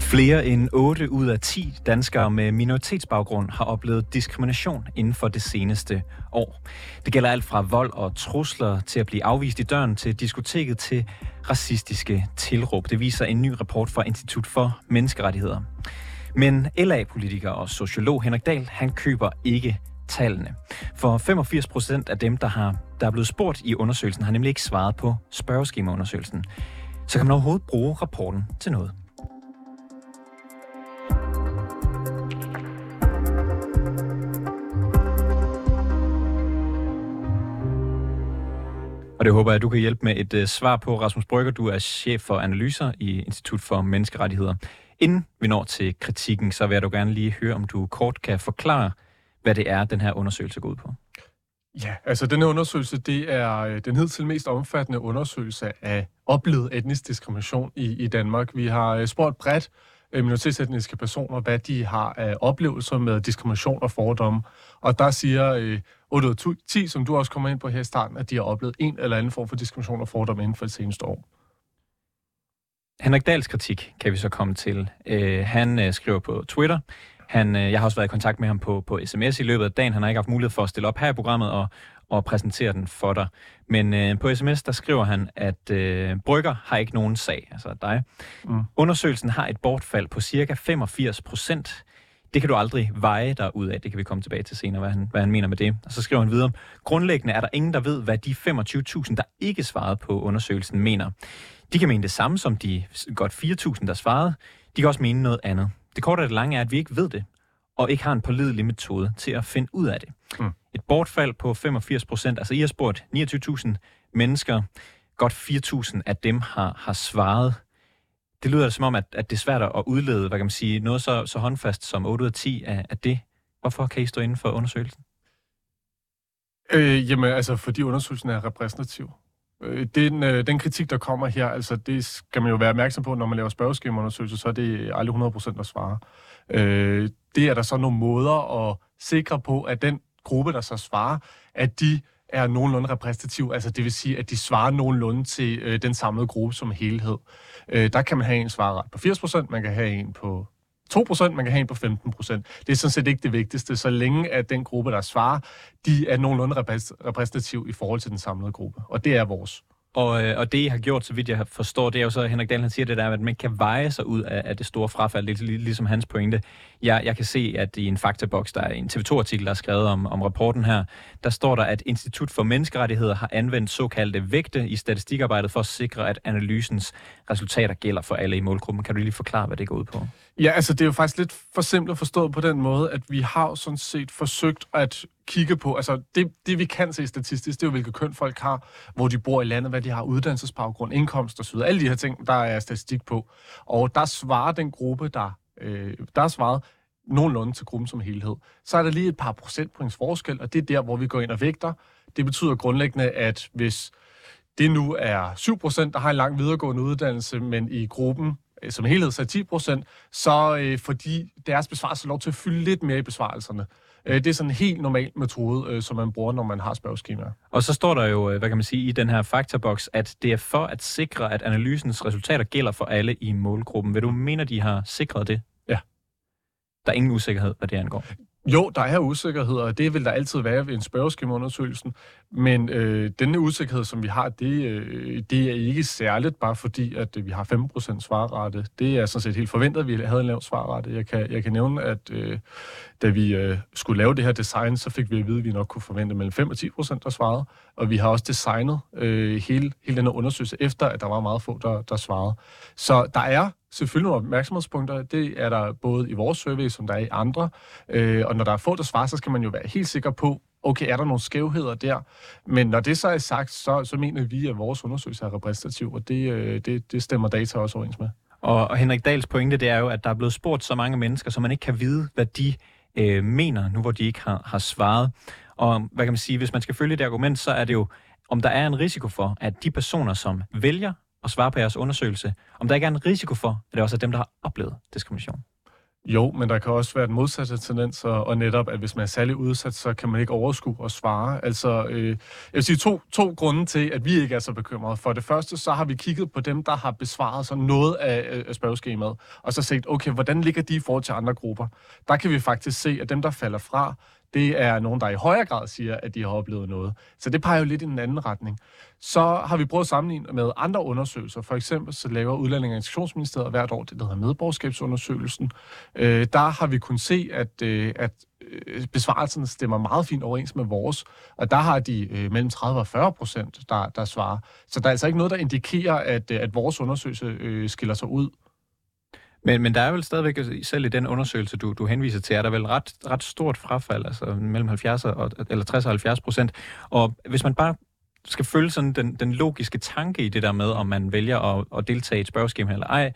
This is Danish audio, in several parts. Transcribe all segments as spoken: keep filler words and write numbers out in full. Flere end otte ud af ti danskere med minoritetsbaggrund har oplevet diskrimination inden for det seneste år. Det gælder alt fra vold og trusler til at blive afvist i døren til diskoteket til racistiske tilråb. Det viser en ny rapport fra Institut for Menneskerettigheder. Men L A-politiker og sociolog Henrik Dahl, han køber ikke tallene. For femogfirs procent af dem, der, har, der er blevet spurgt i undersøgelsen, har nemlig ikke svaret på spørgeskemaundersøgelsen. Så kan man overhovedet bruge rapporten til noget? Og det håber jeg, at du kan hjælpe med et uh, svar på. Rasmus Brygger, du er chef for analyser i Institut for Menneskerettigheder. Inden vi når til kritikken, så vil jeg dog gerne lige høre, om du kort kan forklare, hvad det er, den her undersøgelse går ud på. Ja, altså den her undersøgelse, det er den hidtil mest omfattende undersøgelse af oplevet etnisk diskrimination i, i Danmark. Vi har spurgt bredt minoritetsetniske personer, hvad de har af oplevelser med diskrimination og fordomme. Og der siger øh, otte ud af ti, som du også kommer ind på her i starten, at de har oplevet en eller anden form for diskrimination og fordomme inden for det seneste år. Henrik Dahls kritik kan vi så komme til. Øh, han øh, skriver på Twitter. Han, øh, jeg har også været i kontakt med ham på, på sms i løbet af dagen. Han har ikke haft mulighed for at stille op her i programmet og, og præsentere den for dig. Men øh, på sms, der skriver han, at øh, Brygger har ikke nogen sag, altså dig. Mm. Undersøgelsen har et bortfald på cirka femogfirs procent. Det kan du aldrig veje dig ud af. Det kan vi komme tilbage til senere, hvad han, hvad han mener med det. Og så skriver han videre, grundlæggende er der ingen, der ved, hvad de femogtyve tusind, der ikke svarede på undersøgelsen, mener. De kan mene det samme som de godt fire tusind, der svarede. De kan også mene noget andet. Det korte og det lange er, at vi ikke ved det, og ikke har en pålidelig metode til at finde ud af det. Mm. Et bortfald på femogfirs procent, altså I har spurgt niogtyve tusind mennesker, godt fire tusind af dem har, har svaret. Det lyder som om, at, at det er svært at udlede, hvad kan man sige, noget så, så håndfast som otte ud af ti af, af det. Hvorfor kan I stå inden for undersøgelsen? Øh, jamen, altså, fordi undersøgelsen er repræsentativ. Den, den kritik, der kommer her, altså det skal man jo være opmærksom på, når man laver spørgeskemaundersøgelser, så er det aldrig hundrede procent at svare. Øh, det er der så nogle måder at sikre på, at den gruppe, der så svarer, at de er nogenlunde repræsentativ, altså det vil sige, at de svarer nogenlunde til øh, den samlede gruppe som helhed. Øh, der kan man have en svarret på firs procent, man kan have en på to procent, man kan have en på femten procent. Det er sådan set ikke det vigtigste, så længe at den gruppe, der svarer, de er nogenlunde repræsentativ i forhold til den samlede gruppe. Og det er vores. Og, og det, I har gjort, så vidt jeg forstår, det er jo så, Henrik Dahl, han siger det der, at man kan veje sig ud af, af det store frafald, ligesom hans pointe. Jeg, jeg kan se, at i en faktaboks, der er en T V to artikel, der er skrevet om, om rapporten her, der står der, at Institut for Menneskerettigheder har anvendt såkaldte vægte i statistikarbejdet for at sikre, at analysens resultater gælder for alle i målgruppen. Kan du lige forklare, hvad det går ud på? Ja, altså det er jo faktisk lidt for simpelt forstået på den måde, at vi har sådan set forsøgt at kigge på, altså det, det vi kan se statistisk, det er jo, hvilke køn folk har, hvor de bor i landet, hvad de har uddannelsesbaggrund, indkomst og så videre. Alle de her ting, der er statistik på. Og der svarer den gruppe, der, øh, der er svaret nogenlunde til gruppen som helhed. Så er der lige et par procentpoints forskel, og det er der, hvor vi går ind og vægter. Det betyder grundlæggende, at hvis det nu er syv procent, der har en lang videregående uddannelse, men i gruppen som helhed, så er ti procent, så øh, fordi deres besvarelse lov til at fylde lidt mere i besvarelserne. Øh, det er sådan en helt normal metode, øh, som man bruger, når man har spørgeskemaer. Og så står der jo, hvad kan man sige, i den her faktaboks, at det er for at sikre, at analysens resultater gælder for alle i målgruppen. Vil du mene, de har sikret det? Ja. Der er ingen usikkerhed, hvad det angår? Jo, der er usikkerhed, og det vil der altid være ved en spørgeskemaundersøgelsen. Men øh, denne usikkerhed, som vi har, det, øh, det er ikke særligt, bare fordi, at øh, vi har femten procent svarrette. Det er sådan set helt forventet, at vi havde en lav svarrette. Jeg kan, jeg kan nævne, at øh, da vi øh, skulle lave det her design, så fik vi at vide, at vi nok kunne forvente mellem fem og ti procent, der svarede. Og vi har også designet øh, hele, hele den her undersøgelse, efter at der var meget få, der, der svarede. Så der er selvfølgelig nogle opmærksomhedspunkter, det er der både i vores survey, som der er i andre. Øh, og når der er få, der svarer, så skal man jo være helt sikker på, okay, er der nogle skævheder der? Men når det så er sagt, så, så mener vi, at vores undersøgelse er repræsentativ, og det, øh, det, det stemmer data også overens med. Og, og Henrik Dahls pointe, det er jo, at der er blevet spurgt så mange mennesker, så man ikke kan vide, hvad de øh, mener, nu hvor de ikke har, har svaret. Og hvad kan man sige, hvis man skal følge det argument, så er det jo, om der er en risiko for, at de personer, som vælger at svare på jeres undersøgelse, om der ikke er en risiko for, at det også er dem, der har oplevet diskrimination. Jo, men der kan også være en modsatte tendens, og netop, at hvis man er særlig udsat, så kan man ikke overskue og svare. Altså, øh, jeg vil sige to, to grunde til, at vi ikke er så bekymrede. For det første, så har vi kigget på dem, der har besvaret sådan noget af, af spørgeskemaet, og så set, okay, hvordan ligger de i forhold til andre grupper? Der kan vi faktisk se, at dem, der falder fra, det er nogen, der i højere grad siger, at de har oplevet noget. Så det peger jo lidt i en anden retning. Så har vi prøvet at sammenligne med andre undersøgelser. For eksempel så laver Udlændinge- og Integrationsministeriet hvert år det, der hedder medborgerskabsundersøgelsen. Øh, der har vi kunnet se, at, øh, at besvarelserne stemmer meget fint overens med vores, og der har de øh, mellem tredive og fyrre procent, der, der svarer. Så der er altså ikke noget, der indikerer, at, at vores undersøgelse øh, skiller sig ud. Men, men der er vel stadigvæk, selv i den undersøgelse, du, du henviser til, er der vel ret, ret stort frafald, altså mellem halvfjerds og, eller tres og halvfjerds procent. Og hvis man bare skal følge sådan den, den logiske tanke i det der med, om man vælger at, at deltage i et spørgeskema eller ej,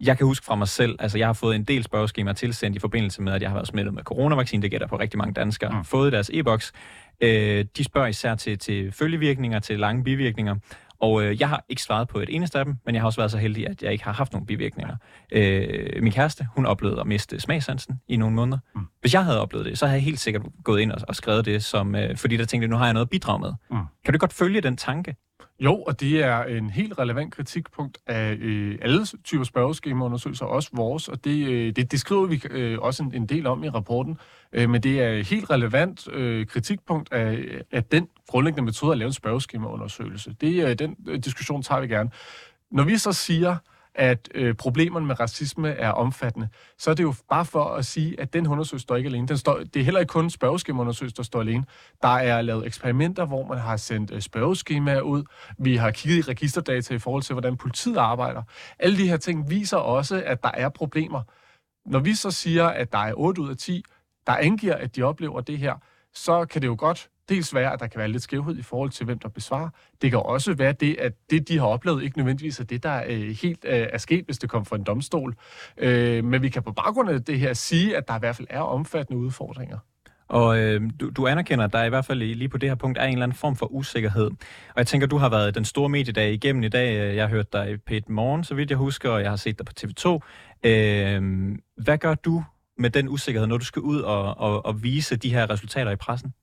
jeg kan huske fra mig selv, altså jeg har fået en del spørgeskemaer tilsendt i forbindelse med, at jeg har været smittet med coronavaccine, det gælder på rigtig mange danskere, mm. fået deres e-boks. Øh, de spørger især til, til følgevirkninger, til lange bivirkninger. Og øh, jeg har ikke svaret på et eneste af dem, men jeg har også været så heldig, at jeg ikke har haft nogen bivirkninger. Øh, min kæreste, hun oplevede at miste smagsansen i nogle måneder. Mm. Hvis jeg havde oplevet det, så havde jeg helt sikkert gået ind og, og skrevet det, som, øh, fordi der tænkte, nu har jeg noget at bidrage med. Mm. Kan du godt følge den tanke? Jo, og det er en helt relevant kritikpunkt af øh, alle typer spørgeskemaundersøgelser, også vores, og det, øh, det, det skriver vi øh, også en, en del om i rapporten, øh, men det er et helt relevant øh, kritikpunkt af, af den grundlæggende metode at lave en spørgeskemaundersøgelse. Det, øh, den øh, diskussion tager vi gerne. Når vi så siger, at øh, problemerne med racisme er omfattende, så er det jo bare for at sige, at den undersøgelse står ikke alene. Den står, det er heller ikke kun spørgeskemaundersøgelser, der står alene. Der er lavet eksperimenter, hvor man har sendt øh, spørgeskemaer ud. Vi har kigget i registerdata i forhold til, hvordan politiet arbejder. Alle de her ting viser også, at der er problemer. Når vi så siger, at der er otte ud af ti, der angiver, at de oplever det her, så kan det jo godt dels være, at der kan være lidt skævhed i forhold til, hvem der besvarer. Det kan også være det, at det, de har oplevet, ikke nødvendigvis er det, der øh, helt øh, er sket, hvis det kommer fra en domstol. Øh, men vi kan på baggrund af det her sige, at der i hvert fald er omfattende udfordringer. Og øh, du, du anerkender, at der i hvert fald lige på det her punkt er en eller anden form for usikkerhed. Og jeg tænker, du har været den store mediedag igennem i dag. Jeg har hørt dig i P et Morgen, så vidt jeg husker, og jeg har set dig på T V to. Øh, hvad gør du med den usikkerhed, når du skal ud og, og, og vise de her resultater i pressen?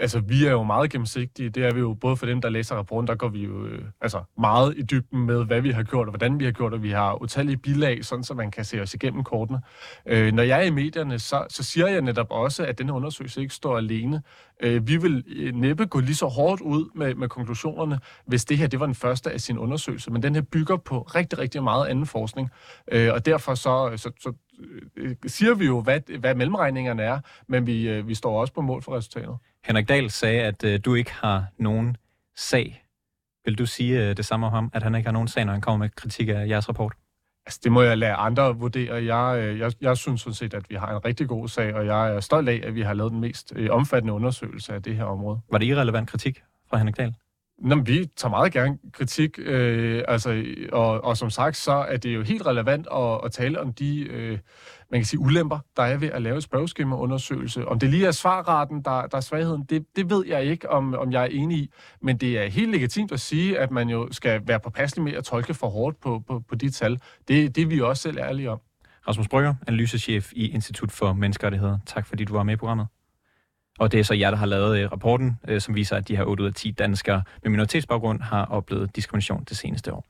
Altså, vi er jo meget gennemsigtige. Det er vi jo både for dem, der læser rapporten, der går vi jo øh, altså, meget i dybden med, hvad vi har gjort, og hvordan vi har gjort, og vi har utallige bilag, sådan så man kan se os igennem kortene. Øh, når jeg er i medierne, så, så siger jeg netop også, at denne undersøgelse ikke står alene. Øh, vi vil næppe gå lige så hårdt ud med, med konklusionerne, hvis det her det var den første af sin undersøgelse. Men den her bygger på rigtig, rigtig meget anden forskning, øh, og derfor så... så, så siger vi jo, hvad, hvad mellemregningerne er, men vi, vi står også på mål for resultatet. Henrik Dahl sagde, at øh, du ikke har nogen sag. Vil du sige øh, det samme om ham, at han ikke har nogen sag, når han kommer med kritik af jeres rapport? Altså, det må jeg lade andre vurdere. Jeg, øh, jeg, jeg synes sådan set, at vi har en rigtig god sag, og jeg er stolt af, at vi har lavet den mest øh, omfattende undersøgelse af det her område. Var det irrelevant kritik fra Henrik Dahl? Nå, vi tager meget gerne kritik, øh, altså, og, og som sagt, så er det jo helt relevant at, at tale om de øh, man kan sige, ulemper, der er ved at lave et spørgeskemaundersøgelse. Om det lige er svarraten, der, der er svagheden, det, det ved jeg ikke, om, om jeg er enig i, men det er helt legitimt at sige, at man jo skal være påpasselig med at tolke for hårdt på, på, på de tal. Det, det er vi også selv ærlige om. Rasmus Brygger, analysechef i Institut for Menneskerettigheder. Tak fordi du var med i programmet. Og det er så jer, der har lavet rapporten, som viser, at de her otte ud af ti danskere med minoritetsbaggrund har oplevet diskrimination det seneste år.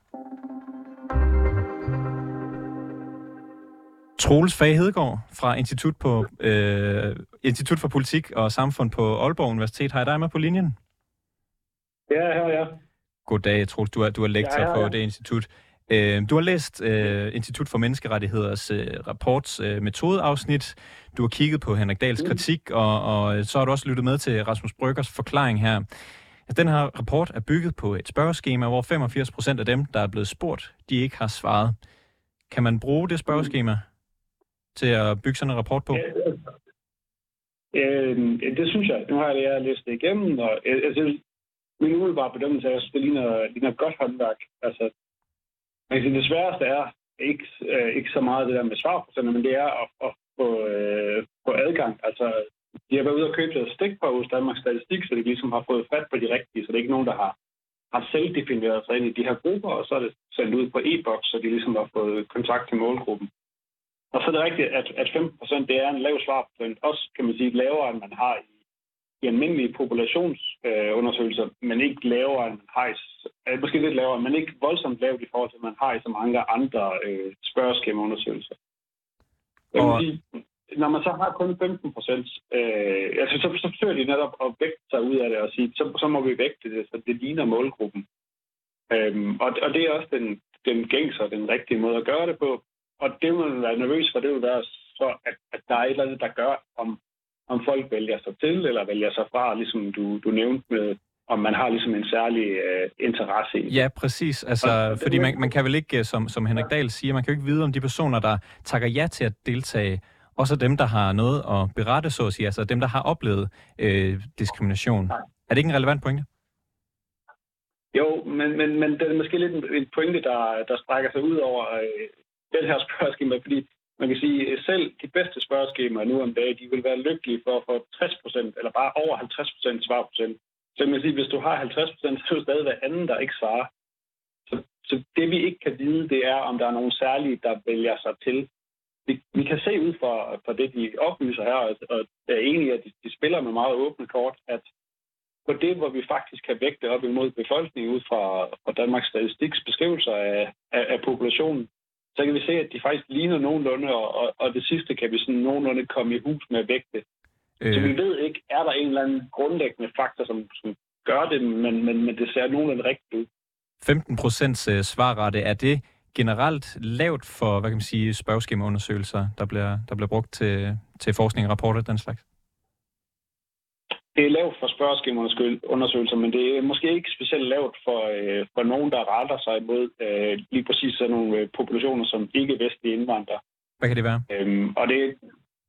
Troels Fage Hedegaard fra Institut, på, øh, Institut for Politik og Samfund på Aalborg Universitet. Har jeg dig med på linjen? Ja, her er jeg. Goddag, Troels. Du er, du er lektor ja, ja, ja. på det institut. Du har læst uh, Institut for Menneskerettigheders uh, rapports uh, metodeafsnit. Du har kigget på Henrik Dahls kritik, og, og så har du også lyttet med til Rasmus Bryggers forklaring her. Altså, den her rapport er bygget på et spørgeskema, hvor femogfirs procent af dem, der er blevet spurgt, de ikke har svaret. Kan man bruge det spørgeskema til at bygge sådan en rapport på? Øh, øh, det synes jeg. Nu har jeg læst det igennem, og jeg, jeg synes, min umiddelbare bedømmelse er, at det ligner, ligner godt håndværk. Altså, men det sværeste er ikke, øh, ikke så meget det der med svarprocenter, men det er at, at få, øh, få adgang, altså de har været ude og købe deres stikprøve hos Danmarks Statistik, så de ligesom har fået fat på de rigtige, så det er ikke nogen, der har, har selvdefineret sig ind i de her grupper, og så er det sendt ud på e-boks, så de ligesom har fået kontakt til målgruppen. Og så er det rigtigt, at, at femten procent det er en lav svarprocent, også kan man sige lavere, end man har i, i almindelige populationsundersøgelser, øh, men ikke lavere, end man har i, øh, måske lidt lavere, men ikke voldsomt lavt i forhold til, man har i så mange andre øh, spørgeskemaundersøgelser. Og når man så har kun femten procent, øh, altså så, så forsøger de netop at vægte sig ud af det og sige, så, så må vi vægte det, så det ligner målgruppen. Øhm, og, og det er også den, den gængse og den rigtige måde at gøre det på. Og det man vil være nervøs for, det vil være så, at, at der er et eller andet, der gør, om, om folk vælger sig til eller vælger sig fra, ligesom du, du nævnte med, om man har ligesom en særlig øh, interesse i. Ja, præcis. Altså, fordi man, man kan vel ikke, som, som Henrik Dahl siger, man kan jo ikke vide, om de personer, der takker ja til at deltage, og så dem, der har noget at berette, så at sige, altså dem, der har oplevet øh, diskrimination. Nej. Er det ikke en relevant pointe? Jo, men, men, men det er måske lidt en, en pointe, der, der strækker sig ud over øh, den her spørgeskema, fordi man kan sige, at selv de bedste spørgeskemaer nu om dagen, de vil være lykkelige for at få tres procent, eller bare over halvtreds procent svarprocent. Så man kan sige, at hvis du har halvtreds procent, så er det stadig hver anden, der ikke svarer. Så, så det, vi ikke kan vide, det er, om der er nogen særlige, der vælger sig til. Vi, vi kan se ud fra, fra det, de oplyser her, og, og det er egentlig, at de, de spiller med meget åbne kort, at på det, hvor vi faktisk kan vægte op imod befolkningen ud fra, fra Danmarks Statistiks beskrivelser af, af, af populationen, så kan vi se, at de faktisk ligner nogenlunde, og, og, og det sidste kan vi sådan nogenlunde komme i hus med at vægte. Øh. Så vi ved ikke, er der en eller anden grundlæggende faktor, som, som gør det, men, men, men det ser nogenlunde rigtigt ud. femten procents svarrate, er det generelt lavt for, hvad kan man sige, spørgeskemaundersøgelser, der bliver, der bliver brugt til, til forskning, rapporter og den slags? Det er lavt for spørgeskemaundersøgelser, men det er måske ikke specielt lavt for, øh, for nogen, der retter sig imod øh, lige præcis sådan nogle øh, populationer, som ikke er vestlige indvandrere. Hvad kan det være? Øhm, og det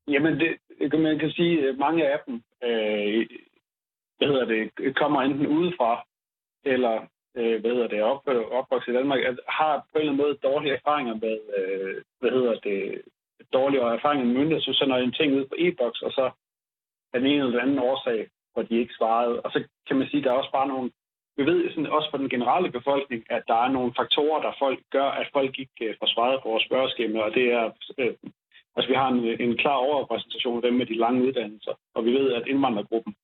Jamen, det, man kan sige, at mange af dem øh, hvad hedder det, kommer enten udefra, eller øh, hvad hedder det, op, opvokset i Danmark, at, har på en eller anden måde dårlige erfaringer med øh, hvad hedder det, dårligere erfaringer med myndigheder, så sender en ting ud på e-boks, og så er den ene eller anden årsag, hvor de ikke svarede. Og så kan man sige, at der er også bare nogle, vi ved sådan, også for den generelle befolkning, at der er nogle faktorer, der folk gør, at folk ikke får svaret på vores spørgeskema, og det er... Øh, Altså, vi har en, en klar overrepræsentation af dem med de lange uddannelser, og vi ved, at indvandrergruppen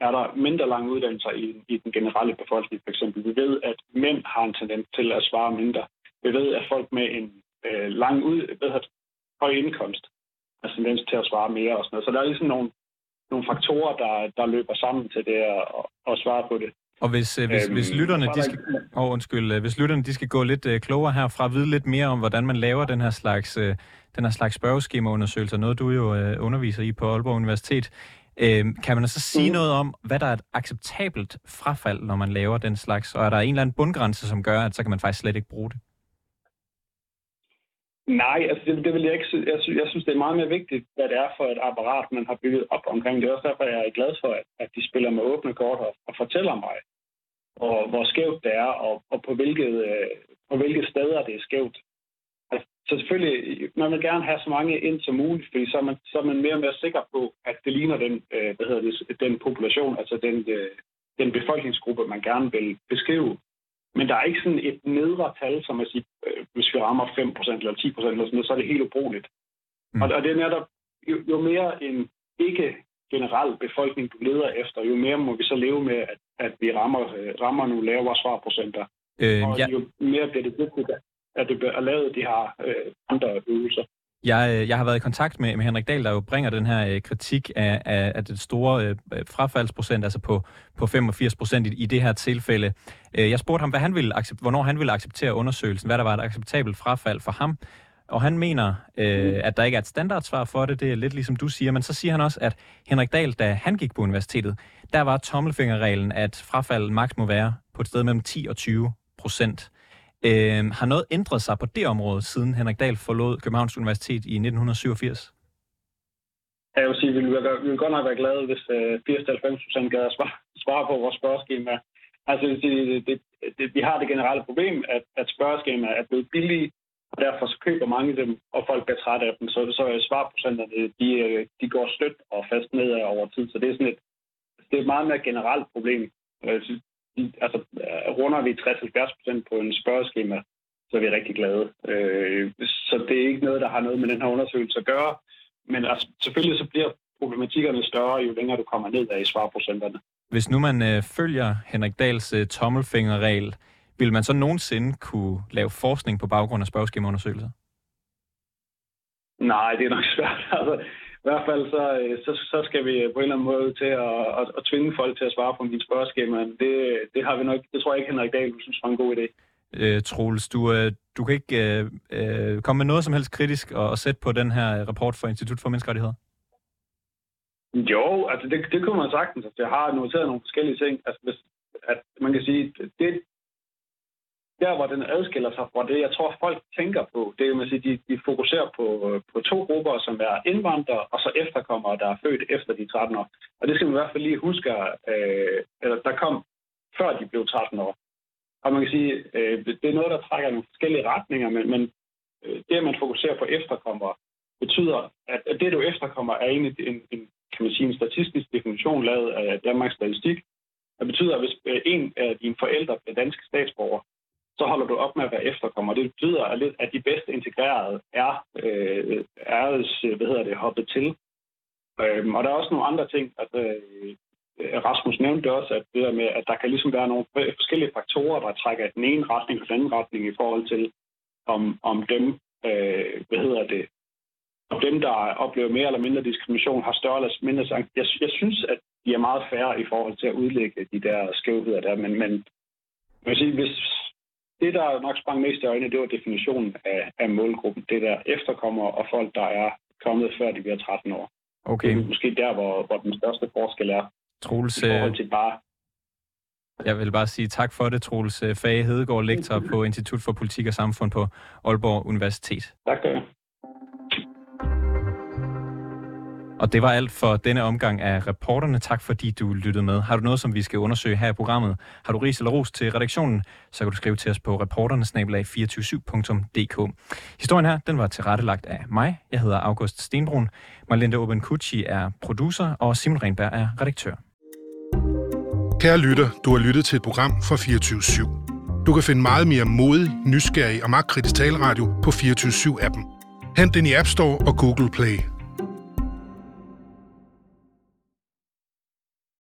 er der mindre lange uddannelser i, i den generelle befolkning, for eksempel. Vi ved, at mænd har en tendens til at svare mindre. Vi ved, at folk med en øh, lang ud, bedre, høj indkomst har tendens til at svare mere og sådan noget. Så der er ligesom nogle, nogle faktorer, der, der løber sammen til det og, og svare på det. Og hvis, øh, hvis, øhm, hvis, lytterne, de skal, oh, undskyld, hvis lytterne de skal gå lidt øh, klogere herfra, vide lidt mere om, hvordan man laver den her slags, øh, den her slags spørgeskemaundersøgelser, noget du jo øh, underviser i på Aalborg Universitet, øh, kan man så sige mm. noget om, hvad der er et acceptabelt frafald, når man laver den slags? Og er der en eller anden bundgrænse, som gør, at så kan man faktisk slet ikke bruge det? Nej, altså det, det vil jeg ikke. Jeg synes, jeg synes, det er meget mere vigtigt, hvad det er for et apparat, man har bygget op omkring. Det er også derfor, jeg er glad for, at, at de spiller med åbne kort og, og fortæller mig, og, hvor skævt det er, og, og på, hvilket, øh, på hvilke steder det er skævt. Altså, så selvfølgelig, man vil gerne have så mange ind som muligt, fordi så er man, så er man mere og mere sikker på, at det ligner den, øh, hvad hedder det, den population, altså den, øh, den befolkningsgruppe, man gerne vil beskrive. Men der er ikke sådan et nedre tal, som at sige, øh, hvis vi rammer fem procent eller ti procent, eller sådan noget, så er det helt ubrugeligt. Mm. Og, og det er netop, jo, jo mere en ikke generel befolkning, du leder efter, jo mere må vi så leve med, at, at vi rammer, øh, rammer nogle lavere svarprocenter. Øh, og ja. Jo mere bliver det vigtigt, at det bliver lavet de her øh, andre øvelser. Jeg, jeg har været i kontakt med, med Henrik Dahl, der jo bringer den her øh, kritik af, af, af det store øh, frafaldsprocent, altså på, på femogfirs procent i, i det her tilfælde. Øh, jeg spurgte ham, hvad han ville accept, hvornår han ville acceptere undersøgelsen, hvad der var et acceptabelt frafald for ham. Og han mener, øh, mm. at der ikke er et standardsvar for det, det er lidt ligesom du siger, men så siger han også, at Henrik Dahl, da han gik på universitetet, der var tommelfingerreglen, at frafaldet maks må være på et sted mellem ti og tyve procent. Øh, har noget ændret sig på det område, siden Henrik Dahl forlod Københavns Universitet i nitten syvogfirs? Jeg vil sige, vi ville godt nok være glade, hvis firs til halvfems procent gad at svare, svare på vores spørgeskema. Altså, det, det, det, vi har det generelle problem, at, at spørgeskema er blevet billige, Og derfor så køber mange af dem, og folk bliver trætte af dem. Så, så svarprocenterne, de, de går stødt og fast nedad over tid. Så det er sådan et, det er et meget mere generelt problem. Altså, runder vi tres til halvfjerds procent på en spørgeskema, så er vi rigtig glade. Så det er ikke noget, der har noget med den her undersøgelse at gøre. Men altså, selvfølgelig så bliver problematikkerne større, jo længere du kommer ned af i svarprocenterne. Hvis nu man øh, følger Henrik Dahls øh, tommelfingerregel, vil man så nogensinde kunne lave forskning på baggrund af spørgeskemaundersøgelser? Nej, det er nok svært. Altså, i hvert fald så, så, så skal vi på en eller anden måde til at, at, at tvinge folk til at svare på mine spørgeskemaer. Det, det, har vi nok, det tror jeg ikke, Henrik Dahl synes var en god idé. Øh, Troels, du, øh, du kan ikke øh, komme med noget som helst kritisk og, og sætte på den her rapport fra Institut for Menneskerettigheder? Jo, altså det, det kunne man sagtens. Altså, jeg har noteret nogle forskellige ting. Altså, hvis, at man kan sige, det der, hvor den adskiller sig fra det, jeg tror, folk tænker på, det er, man siger, de, de fokuserer på, på to grupper, som er indvandrere og så efterkommere, der er født efter de tretten år. Og det skal man i hvert fald lige huske, øh, eller der kom før de blev tretten år. Og man kan sige, øh, det er noget, der trækker nogle forskellige retninger, men, men det, at man fokuserer på efterkommere, betyder, at det, du efterkommer, er egentlig en, en, kan man sige, en statistisk definition lavet af Danmarks Statistik. Det betyder, at hvis en af dine forældre bliver danske statsborger, så holder du op med at være efterkommer. Det betyder, at de bedst integrerede er, øh, er hvad hedder det, hoppet til. Øh, og der er også nogle andre ting. At, øh, Rasmus nævnte også, at, det der med, at der kan ligesom være nogle forskellige faktorer, der trækker den ene retning og den anden retning i forhold til, om, om dem, øh, hvad hedder det, og dem, der oplever mere eller mindre diskrimination, har større eller mindre chance. Jeg, jeg synes, at de er meget færre i forhold til at udlægge de der skævheder der. Men, men jeg vil sige, hvis det, der nok sprang mest i øjnene, det var definitionen af, af målgruppen. Det der efterkommer og folk, der er kommet før de bliver tretten år. Okay. Det er måske der, hvor, hvor den største forskel er. Troels, i forhold til bare... Jeg vil bare sige tak for det, Troels Fage Hedegaard, lektor på Institut for Politik og Samfund på Aalborg Universitet. Tak for det. Og det var alt for denne omgang af reporterne. Tak fordi du lyttede med. Har du noget, som vi skal undersøge her i programmet? Har du ris eller ros til redaktionen? Så kan du skrive til os på reporterne snabel-a to fire syv punktum d k. Historien her, den var tilrettelagt af mig. Jeg hedder August Stenbroen. Majlinda Urban Kuci er producer, og Simon Renberg er redaktør. Kære lytter, du har lyttet til et program fra fireogtyve syv. Du kan finde meget mere modig, nysgerrig og magtkritisk taleradio på fireogtyve syv appen. Hent den i App Store og Google Play.